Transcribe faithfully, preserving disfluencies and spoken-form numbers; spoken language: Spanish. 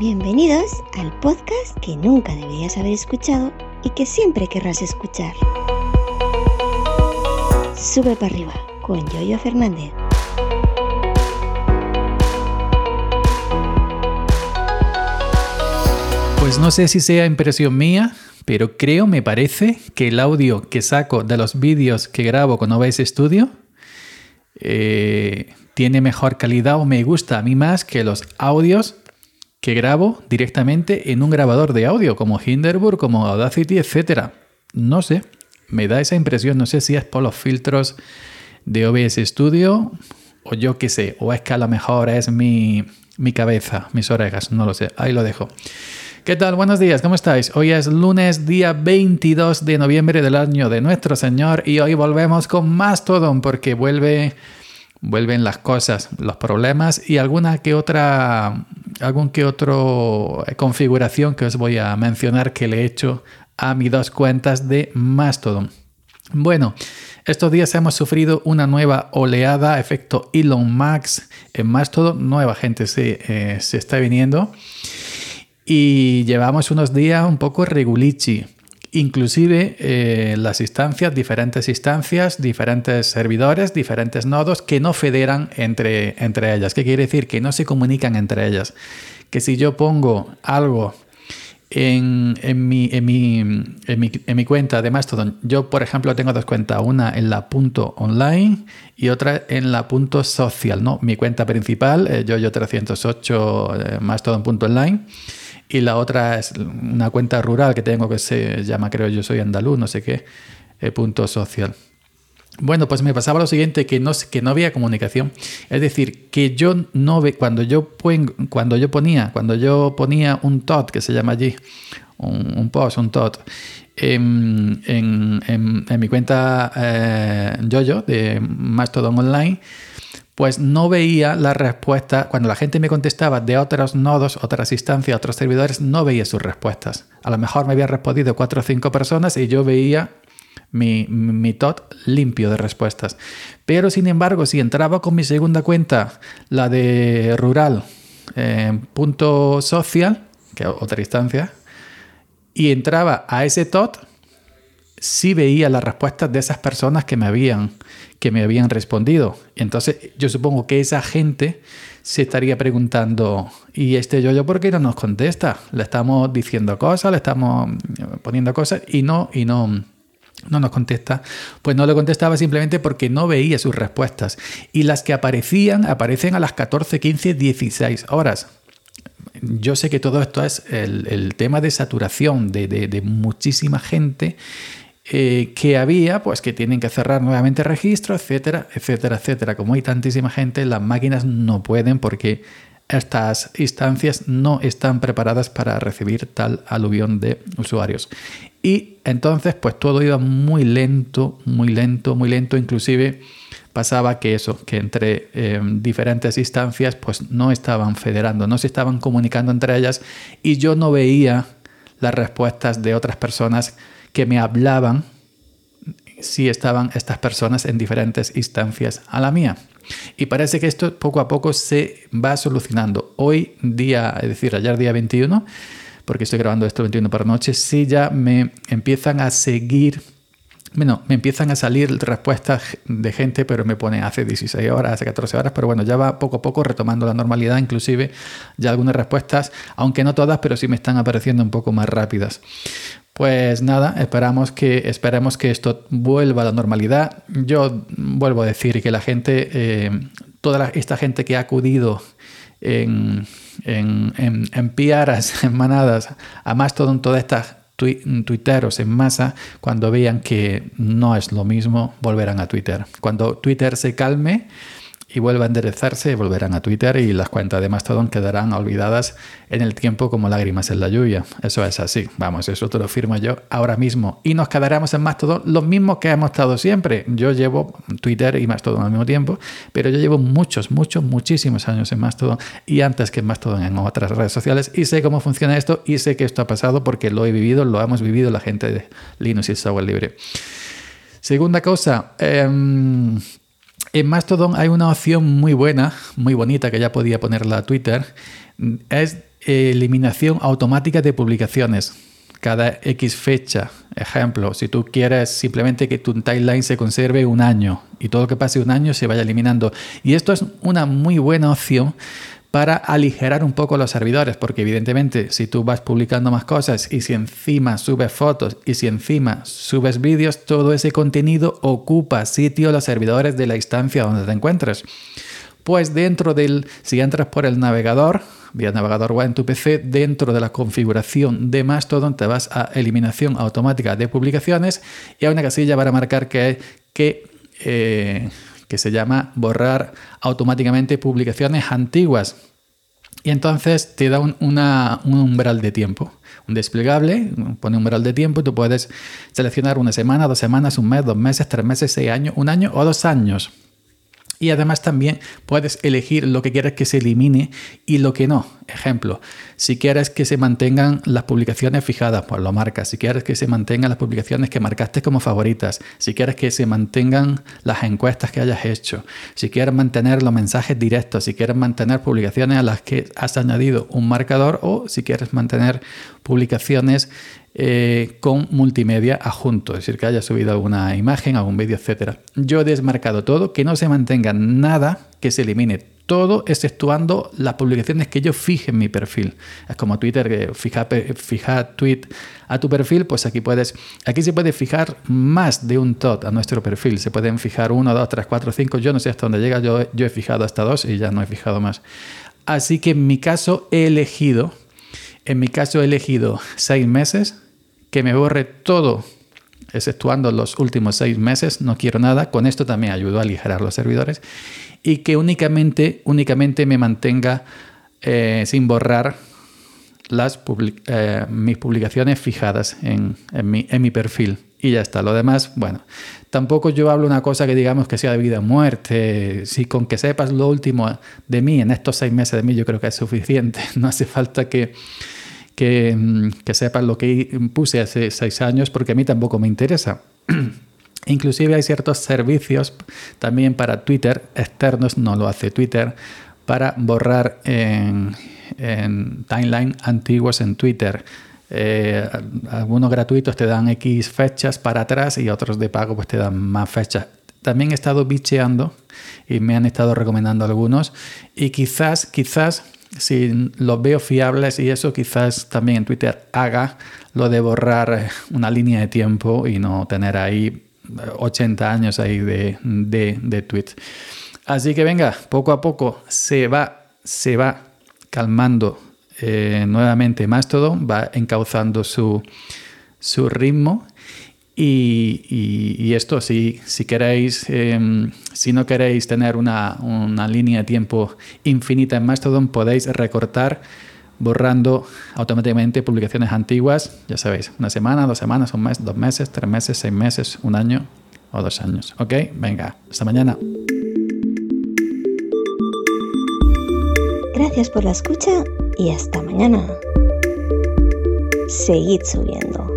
Bienvenidos al podcast que nunca deberías haber escuchado y que siempre querrás escuchar. Sube para arriba con Yoyo Fernández. Pues no sé si sea impresión mía, pero creo, me parece, que el audio que saco de los vídeos que grabo con O B S Studio eh, tiene mejor calidad o me gusta a mí más que los audios que grabo directamente en un grabador de audio como Hindenburg, como Audacity, etcétera. No sé, me da esa impresión. No sé si es por los filtros de O B S Studio o yo qué sé, o es que a lo mejor es mi, mi cabeza, mis orejas, no lo sé. Ahí lo dejo. ¿Qué tal? Buenos días, ¿cómo estáis? Hoy es lunes, día veintidós de noviembre del año de nuestro Señor, y hoy volvemos con Mastodon porque vuelve, vuelven las cosas, los problemas y alguna que otra, algún que otro configuración que os voy a mencionar que le he hecho a mis dos cuentas de Mastodon. Bueno, estos días hemos sufrido una nueva oleada, efecto Elon Musk en Mastodon, nueva gente se, eh, se está viniendo. Y llevamos unos días un poco regulichi. Inclusive eh, las instancias, diferentes instancias, diferentes servidores, diferentes nodos que no federan entre, entre ellas. ¿Qué quiere decir? Que no se comunican entre ellas. Que si yo pongo algo en, en, mi, en, mi, en, mi, en mi cuenta de Mastodon, yo por ejemplo tengo dos cuentas, una en la punto .online y otra en la punto .social, ¿no? Mi cuenta principal, eh, yoyo trescientos ocho eh, Mastodon punto online. Y la otra es una cuenta rural que tengo que se llama, creo yo soy andaluz, no sé qué, eh, punto social. Bueno, pues me pasaba lo siguiente, que no, que no había comunicación. Es decir, que yo no ve, cuando yo pon, cuando yo ponía, cuando yo ponía un tot, que se llama allí, un, un post, un tot, en, en, en, en mi cuenta eh, Yoyo de Mastodon punto online, pues no veía la respuesta. Cuando la gente me contestaba de otros nodos, otras instancias, otros servidores, no veía sus respuestas. A lo mejor me habían respondido cuatro o cinco personas y yo veía mi, mi tot limpio de respuestas. Pero sin embargo, si entraba con mi segunda cuenta, la de rural, eh, punto social, que es otra instancia, y entraba a ese tot, sí veía las respuestas de esas personas que me habían, que me habían respondido. Entonces yo supongo que esa gente se estaría preguntando, ¿y este Yoyo por qué no nos contesta? Le estamos diciendo cosas, le estamos poniendo cosas y no, y no, no nos contesta. Pues no le contestaba simplemente porque no veía sus respuestas. Y las que aparecían, aparecen a las catorce, quince, dieciséis horas. Yo sé que todo esto es el, el tema de saturación de, de, de muchísima gente. Eh, que había, pues que tienen que cerrar nuevamente registros, etcétera, etcétera, etcétera. Como hay tantísima gente, las máquinas no pueden porque estas instancias no están preparadas para recibir tal aluvión de usuarios. Y entonces, pues todo iba muy lento, muy lento, muy lento. Inclusive pasaba que eso, que entre eh, diferentes instancias, pues no estaban federando, no se estaban comunicando entre ellas y yo no veía las respuestas de otras personas que me hablaban si estaban estas personas en diferentes instancias a la mía. Y parece que esto poco a poco se va solucionando. Hoy día, es decir, ayer día veintiuno, porque estoy grabando esto veintiuno por la noche, sí ya me empiezan a seguir, bueno, me empiezan a salir respuestas de gente, pero me pone hace dieciséis horas, hace catorce horas, pero bueno, ya va poco a poco retomando la normalidad, inclusive ya algunas respuestas, aunque no todas, pero sí me están apareciendo un poco más rápidas. Pues nada, esperamos que, esperemos que esto vuelva a la normalidad. Yo vuelvo a decir que la gente, eh, toda la, esta gente que ha acudido en, en, en, en piaras, en manadas, a Mastodon, todas estas tuiteros en masa, cuando vean que no es lo mismo, volverán a Twitter. Cuando Twitter se calme y vuelva a enderezarse, volverán a Twitter y las cuentas de Mastodon quedarán olvidadas en el tiempo como lágrimas en la lluvia. Eso es así. Vamos, eso te lo firmo yo ahora mismo. Y nos quedaremos en Mastodon los mismos que hemos estado siempre. Yo llevo Twitter y Mastodon al mismo tiempo, pero yo llevo muchos, muchos, muchísimos años en Mastodon y antes que en Mastodon en otras redes sociales y sé cómo funciona esto y sé que esto ha pasado porque lo he vivido, lo hemos vivido la gente de Linux y el software libre. Segunda cosa, eh, en Mastodon hay una opción muy buena, muy bonita, que ya podía ponerla a Twitter. Es eliminación automática de publicaciones cada X fecha. Ejemplo, si tú quieres simplemente que tu timeline se conserve un año y todo lo que pase un año se vaya eliminando. Y esto es una muy buena opción para aligerar un poco los servidores, porque evidentemente si tú vas publicando más cosas y si encima subes fotos y si encima subes vídeos, todo ese contenido ocupa sitio en los servidores de la instancia donde te encuentres. Pues dentro del, si entras por el navegador, vía navegador web en tu P C, dentro de la configuración de Mastodon te vas a eliminación automática de publicaciones y hay una casilla para marcar que, que, eh, que se llama borrar automáticamente publicaciones antiguas. Y entonces te da un, una, un umbral de tiempo, un desplegable, pone umbral de tiempo y tú puedes seleccionar una semana, dos semanas, un mes, dos meses, tres meses, seis años, un año o dos años. Y además también puedes elegir lo que quieres que se elimine y lo que no. Ejemplo, si quieres que se mantengan las publicaciones fijadas, pues lo marcas. Si quieres que se mantengan las publicaciones que marcaste como favoritas. Si quieres que se mantengan las encuestas que hayas hecho. Si quieres mantener los mensajes directos. Si quieres mantener publicaciones a las que has añadido un marcador. O si quieres mantener publicaciones Eh, con multimedia adjunto, es decir, que haya subido alguna imagen, algún vídeo, etcétera. Yo he desmarcado todo, que no se mantenga nada, que se elimine todo, exceptuando las publicaciones que yo fije en mi perfil. Es como Twitter, que fija, fija tweet a tu perfil, pues aquí puedes, aquí se puede fijar más de un tot a nuestro perfil. Se pueden fijar uno, dos, tres, cuatro, cinco, yo no sé hasta dónde llega, yo, yo he fijado hasta dos y ya no he fijado más. Así que en mi caso he elegido En mi caso he elegido seis meses, que me borre todo, exceptuando los últimos seis meses, no quiero nada. Con esto también ayudo a aligerar los servidores y que únicamente, únicamente me mantenga eh, sin borrar las public- eh, mis publicaciones fijadas en, en, mi, en mi perfil. Y ya está. Lo demás, bueno, tampoco yo hablo una cosa que digamos que sea de vida o muerte. Si con que sepas lo último de mí, en estos seis meses de mí, yo creo que es suficiente. No hace falta que, que, que sepas lo que puse hace seis años, porque a mí tampoco me interesa. Inclusive hay ciertos servicios también para Twitter externos, no lo hace Twitter, para borrar en, en timeline antiguos en Twitter. Eh, algunos gratuitos te dan X fechas para atrás y otros de pago pues te dan más fechas. También he estado bicheando y me han estado recomendando algunos y quizás, quizás si los veo fiables y eso, quizás también en Twitter haga lo de borrar una línea de tiempo y no tener ahí ochenta años ahí de, de, de tweets. Así que venga, poco a poco se va, se va calmando. Eh, nuevamente Mastodon va encauzando su, su ritmo y, y, y esto si, si queréis eh, si no queréis tener una, una línea de tiempo infinita en Mastodon, podéis recortar borrando automáticamente publicaciones antiguas, ya sabéis, una semana, dos semanas, un mes, dos meses, tres meses, seis meses, un año o dos años. Ok, venga, hasta mañana. Gracias por la escucha y hasta mañana. Seguid subiendo.